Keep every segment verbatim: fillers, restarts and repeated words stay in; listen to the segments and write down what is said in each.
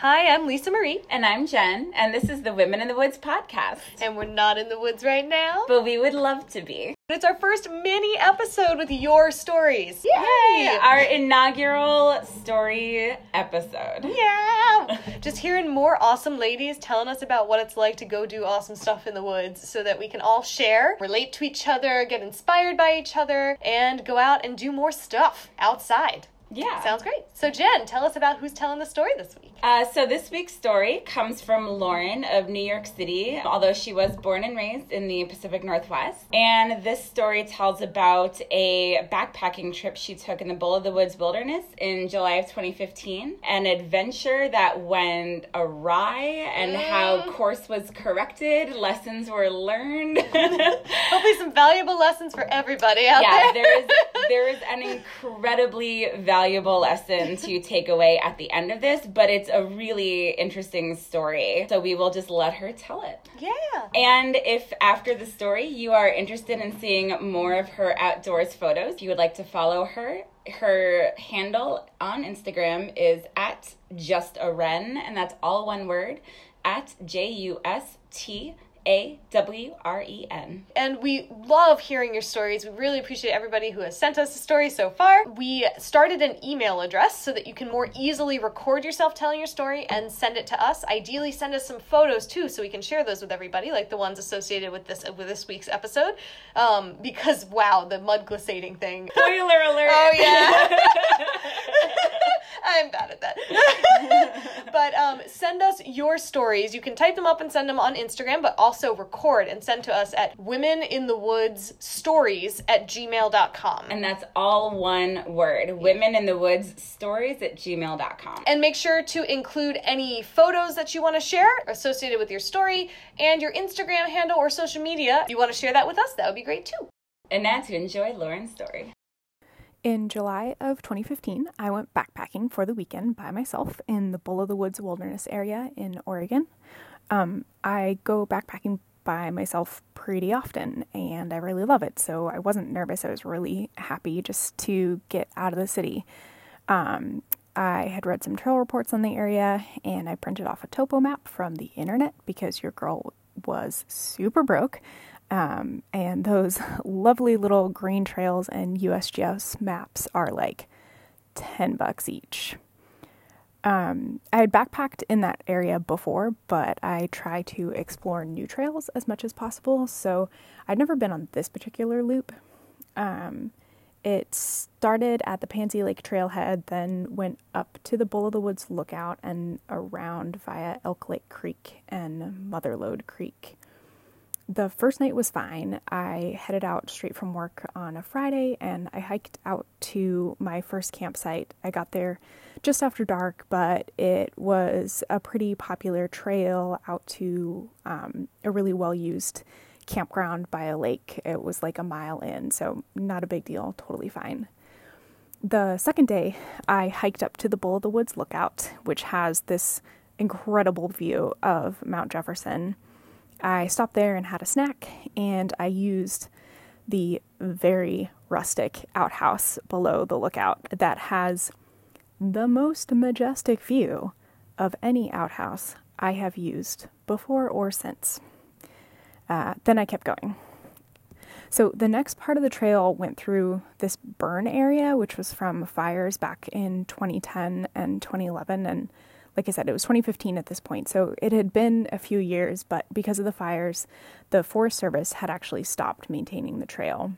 Hi, I'm Lisa Marie. And I'm Jen. And this is the Women in the Woods podcast. And we're not in the woods right now. But we would love to be. It's our first mini episode with your stories. Yay! Yay. Our inaugural story episode. Yeah! Just hearing more awesome ladies telling us about what it's like to go do awesome stuff in the woods so that we can all share, relate to each other, get inspired by each other, and go out and do more stuff outside. Yeah. Sounds great. So, Jen, tell us about who's telling the story this week. Uh, so this week's story comes from Lauren of New York City, although she was born and raised in the Pacific Northwest. And this story tells about a backpacking trip she took in the Bull of the Woods Wilderness in July of twenty fifteen, an adventure that went awry and mm. how course was corrected, lessons were learned. Hopefully some valuable lessons for everybody out yeah, there. Yeah, there is, there is an incredibly valuable valuable lesson to take away at the end of this, but it's a really interesting story, so we will just let her tell it. Yeah. And if after the story you are interested in seeing more of her outdoors photos, you would like to follow her, her handle on Instagram is at JustAWren, and that's all one word, at J U S T A W R E N. And we love hearing your stories. We really appreciate everybody who has sent us a story so far. We started an email address so that you can more easily record yourself telling your story and send it to us. Ideally, send us some photos too so we can share those with everybody, like the ones associated with this with this week's episode. Um, because, wow, the mud glissading thing. Spoiler alert! Oh, yeah. I'm bad at that. But um, send us your stories. You can type them up and send them on Instagram, but also record and send to us at WomenInTheWoodsStories at gmail dot com. And that's all one word, yeah. WomenInTheWoodsStories at gmail dot com. And make sure to include any photos that you want to share associated with your story and your Instagram handle or social media. If you want to share that with us, that would be great too. And now to enjoy Lauren's story. In July of twenty fifteen, I went backpacking for the weekend by myself in the Bull of the Woods Wilderness area in Oregon. Um, I go backpacking by myself pretty often, and I really love it, so I wasn't nervous. I was really happy just to get out of the city. Um, I had read some trail reports on the area, and I printed off a topo map from the internet because your girl was super broke. Um, and those lovely little green trails and U S G S maps are like ten bucks each. Um, I had backpacked in that area before, but I try to explore new trails as much as possible. So I'd never been on this particular loop. Um, it started at the Pansy Lake trailhead, then went up to the Bull of the Woods lookout and around via Elk Lake Creek and Motherlode Creek. The first night was fine. I headed out straight from work on a Friday and I hiked out to my first campsite. I got there just after dark, but it was a pretty popular trail out to um, a really well-used campground by a lake. It was like a mile in, so not a big deal, totally fine. The second day, I hiked up to the Bull of the Woods lookout, which has this incredible view of Mount Jefferson. I stopped there and had a snack, and I used the very rustic outhouse below the lookout that has the most majestic view of any outhouse I have used before or since. Uh, then I kept going. So the next part of the trail went through this burn area, which was from fires back in twenty ten and twenty eleven, and like I said, it was twenty fifteen at this point, so it had been a few years, but because of the fires, the Forest Service had actually stopped maintaining the trail.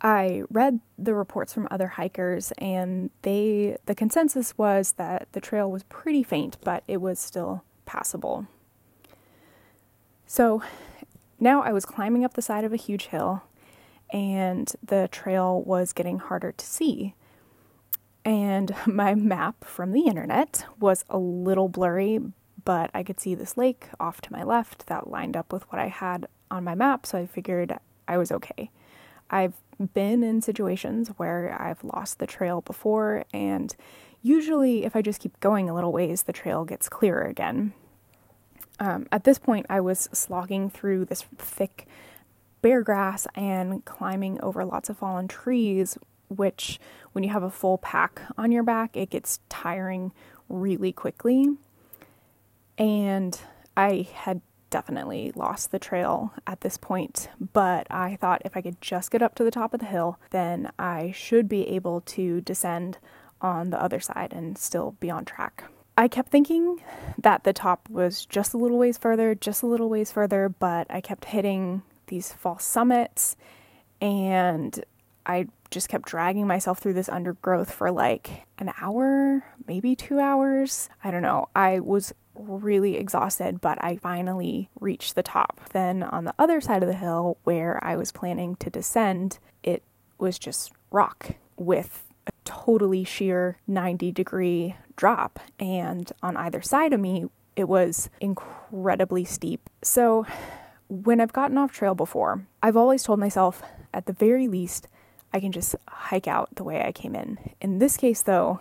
I read the reports from other hikers, and they the consensus was that the trail was pretty faint, but it was still passable. So now I was climbing up the side of a huge hill, and the trail was getting harder to see. And my map from the internet was a little blurry, but I could see this lake off to my left that lined up with what I had on my map, so I figured I was okay. I've been in situations where I've lost the trail before, and usually if I just keep going a little ways, the trail gets clearer again. Um, at this point, I was slogging through this thick bear grass and climbing over lots of fallen trees, which when you have a full pack on your back, it gets tiring really quickly, and I had definitely lost the trail at this point, but I thought if I could just get up to the top of the hill, then I should be able to descend on the other side and still be on track. I kept thinking that the top was just a little ways further, just a little ways further, but I kept hitting these false summits, and I just kept dragging myself through this undergrowth for like an hour, maybe two hours. I don't know. I was really exhausted, but I finally reached the top. Then on the other side of the hill where I was planning to descend, it was just rock with a totally sheer ninety degree drop. And on either side of me, it was incredibly steep. So when I've gotten off trail before, I've always told myself, at the very least, I can just hike out the way I came in. In this case, though,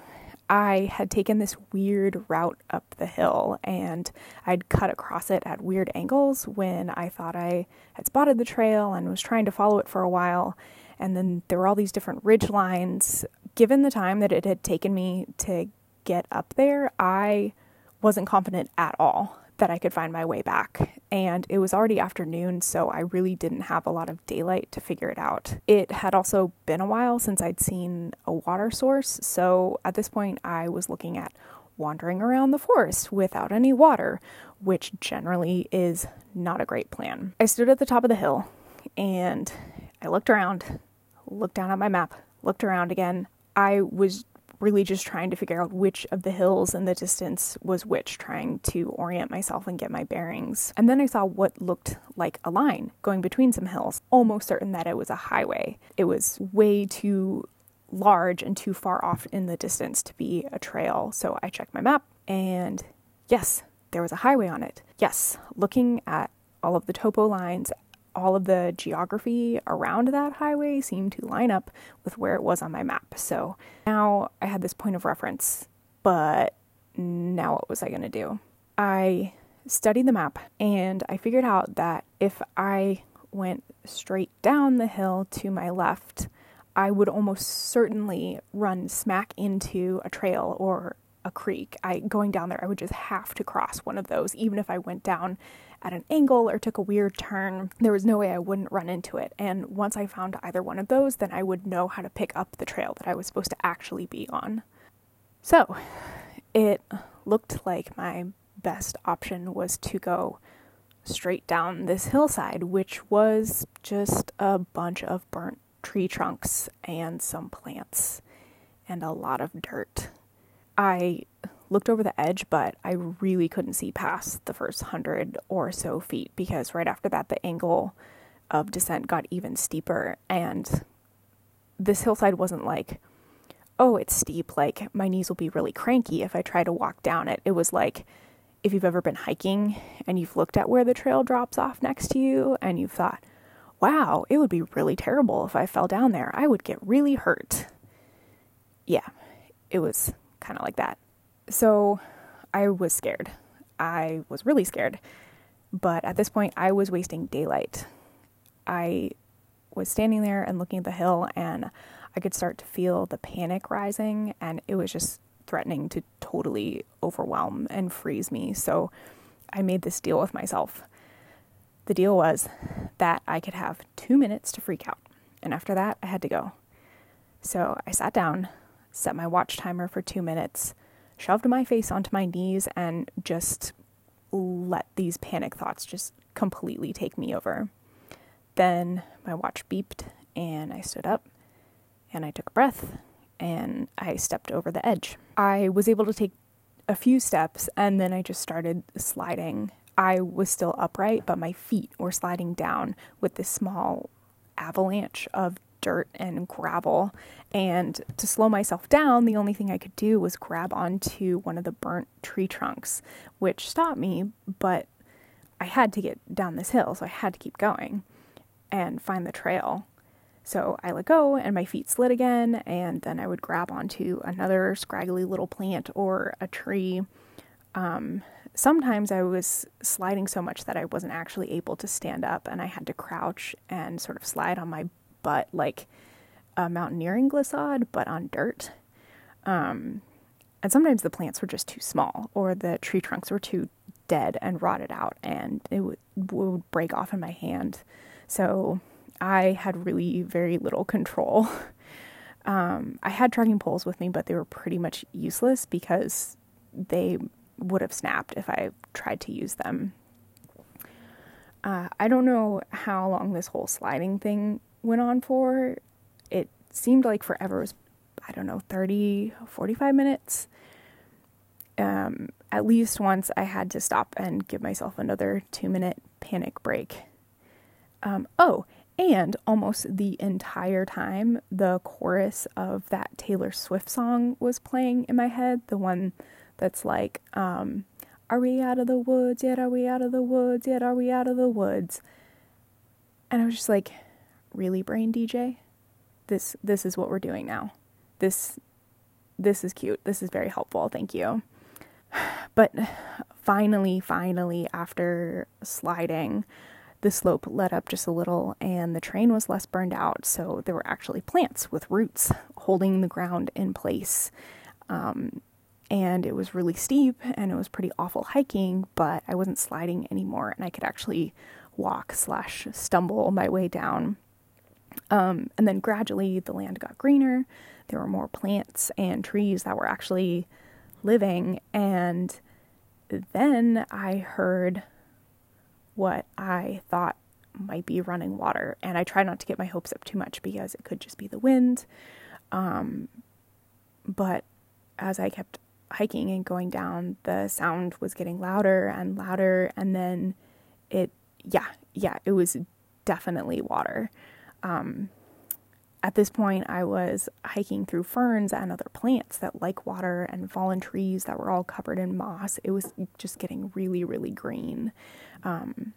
I had taken this weird route up the hill, and I'd cut across it at weird angles when I thought I had spotted the trail and was trying to follow it for a while. And then there were all these different ridge lines. Given the time that it had taken me to get up there, I wasn't confident at all that I could find my way back. And it was already afternoon, so I really didn't have a lot of daylight to figure it out. It had also been a while since I'd seen a water source, so at this point I was looking at wandering around the forest without any water, which generally is not a great plan. I stood at the top of the hill, and I looked around, looked down at my map, looked around again. I was really just trying to figure out which of the hills and the distance was which, trying to orient myself and get my bearings. And then I saw what looked like a line going between some hills, almost certain that it was a highway. It was way too large and too far off in the distance to be a trail. So I checked my map, and yes, there was a highway on it. Yes, looking at all of the topo lines, all of the geography around that highway seemed to line up with where it was on my map. So now I had this point of reference, but now what was I going to do? I studied the map, and I figured out that if I went straight down the hill to my left, I would almost certainly run smack into a trail or a creek. I going down there, I would just have to cross one of those, even if I went down at an angle or took a weird turn. There was no way I wouldn't run into it. And once I found either one of those, then I would know how to pick up the trail that I was supposed to actually be on. So it looked like my best option was to go straight down this hillside, which was just a bunch of burnt tree trunks and some plants and a lot of dirt. I looked over the edge, but I really couldn't see past the first hundred or so feet, because right after that, the angle of descent got even steeper. And this hillside wasn't like, oh, it's steep, like my knees will be really cranky if I try to walk down it. It was like, if you've ever been hiking and you've looked at where the trail drops off next to you and you've thought, wow, it would be really terrible if I fell down there. I would get really hurt. Yeah, it was kind of like that. So I was scared. I was really scared. But at this point, I was wasting daylight. I was standing there and looking at the hill, and I could start to feel the panic rising, and it was just threatening to totally overwhelm and freeze me. So I made this deal with myself. The deal was that I could have two minutes to freak out, and after that, I had to go. So I sat down, set my watch timer for two minutes, shoved my face onto my knees, and just let these panic thoughts just completely take me over. Then my watch beeped, and I stood up, and I took a breath, and I stepped over the edge. I was able to take a few steps, and then I just started sliding. I was still upright, but my feet were sliding down with this small avalanche of dirt and gravel, and to slow myself down, the only thing I could do was grab onto one of the burnt tree trunks, which stopped me, but I had to get down this hill, so I had to keep going and find the trail. So I let go, and my feet slid again, and then I would grab onto another scraggly little plant or a tree. Um, sometimes I was sliding so much that I wasn't actually able to stand up, and I had to crouch and sort of slide on my but like a mountaineering glissade, but on dirt. Um, And sometimes the plants were just too small, or the tree trunks were too dead and rotted out, and it would, would break off in my hand. So I had really very little control. Um, I had trekking poles with me, but they were pretty much useless because they would have snapped if I tried to use them. Uh, I don't know how long this whole sliding thing went on for. It seemed like forever. It was, I don't know, thirty, forty-five minutes. Um, at least once I had to stop and give myself another two minute panic break. Um, oh, and almost the entire time, the chorus of that Taylor Swift song was playing in my head. The one that's like, um, are we out of the woods yet? Are we out of the woods yet? Are we out of the woods? And I was just like, really, brain D J? This, this is what we're doing now. This, this is cute. This is very helpful. Thank you. But finally, finally, after sliding, the slope let up just a little and the terrain was less burned out. So there were actually plants with roots holding the ground in place. Um, and it was really steep and it was pretty awful hiking, but I wasn't sliding anymore and I could actually walk slash stumble my way down. Um, and then gradually the land got greener. There were more plants and trees that were actually living. And then I heard what I thought might be running water. And I try not to get my hopes up too much because it could just be the wind. Um, but as I kept hiking and going down, the sound was getting louder and louder. And then it, yeah, yeah, it was definitely water. Um, at this point, I was hiking through ferns and other plants that like water and fallen trees that were all covered in moss. It was just getting really, really green. Um,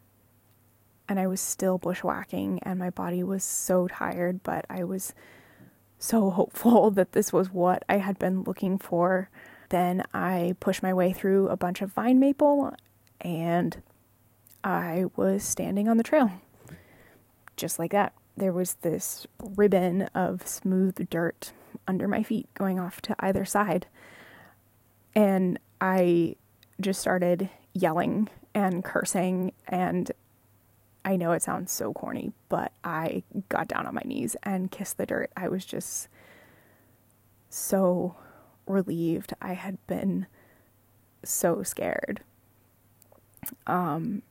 and I was still bushwhacking and my body was so tired, but I was so hopeful that this was what I had been looking for. Then I pushed my way through a bunch of vine maple and I was standing on the trail. Just like that. There was this ribbon of smooth dirt under my feet going off to either side. And I just started yelling and cursing. And I know it sounds so corny, but I got down on my knees and kissed the dirt. I was just so relieved. I had been so scared. Um,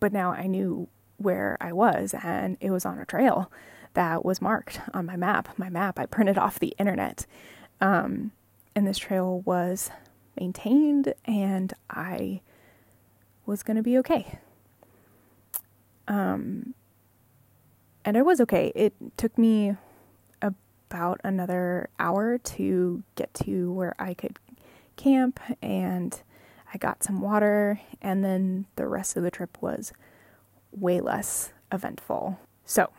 but now I knew where I was, and it was on a trail that was marked on my map. My map, I printed off the internet. Um, and this trail was maintained and I was going to be okay. Um, and I was okay. It took me about another hour to get to where I could camp, and I got some water, and then the rest of the trip was way less eventful. So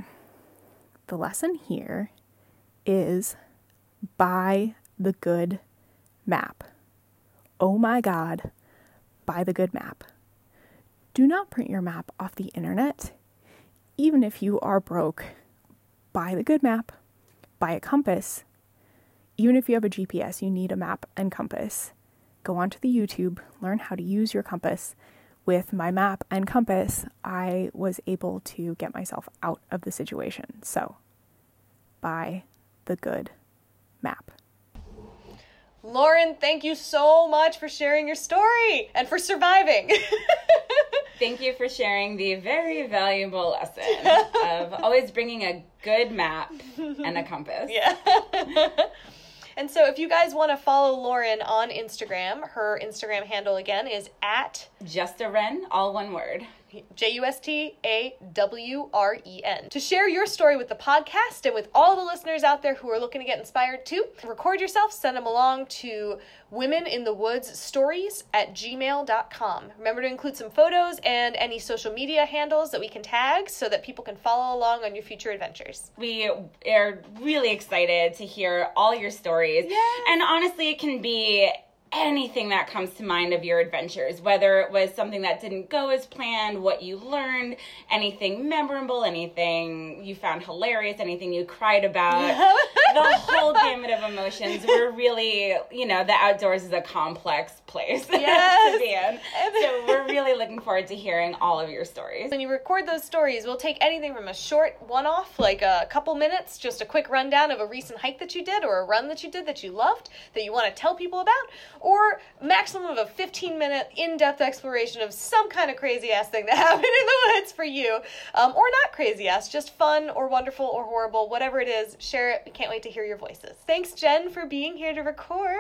the lesson here is buy the good map. Oh my God, buy the good map. Do not print your map off the internet. Even if you are broke, buy the good map, buy a compass. Even if you have a G P S, you need a map and compass. Go onto the YouTube, learn how to use your compass. With my map and compass, I was able to get myself out of the situation. So, buy the good map. Lauren, thank you so much for sharing your story and for surviving. Thank you for sharing the very valuable lesson of always bringing a good map and a compass. Yeah. And so if you guys want to follow Lauren on Instagram, her Instagram handle again is at JustAWren, all one word. J U S T A W R E N. To share your story with the podcast and with all the listeners out there who are looking to get inspired too, record yourself, send them along to women in the woods stories at gmail dot com. Remember to include some photos and any social media handles that we can tag so that people can follow along on your future adventures. We are really excited to hear all your stories. Yeah. And honestly, it can be anything that comes to mind of your adventures, whether it was something that didn't go as planned, what you learned, anything memorable, anything you found hilarious, anything you cried about, the whole gamut of emotions. We're really, you know, the outdoors is a complex place yes. to be in. So we're really looking forward to hearing all of your stories. When you record those stories, we'll take anything from a short one-off, like a couple minutes, just a quick rundown of a recent hike that you did or a run that you did that you loved, that you want to tell people about, or maximum of a fifteen minute in-depth exploration of some kind of crazy-ass thing that happened in the woods for you, um, or not crazy-ass, just fun or wonderful or horrible, whatever it is, share it. We can't wait to hear your voices. Thanks, Jen, for being here to record.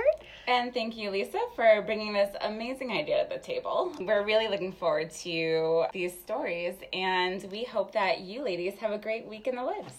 And thank you, Lisa, for bringing this amazing idea to the table. We're really looking forward to these stories, and we hope that you ladies have a great week in the woods.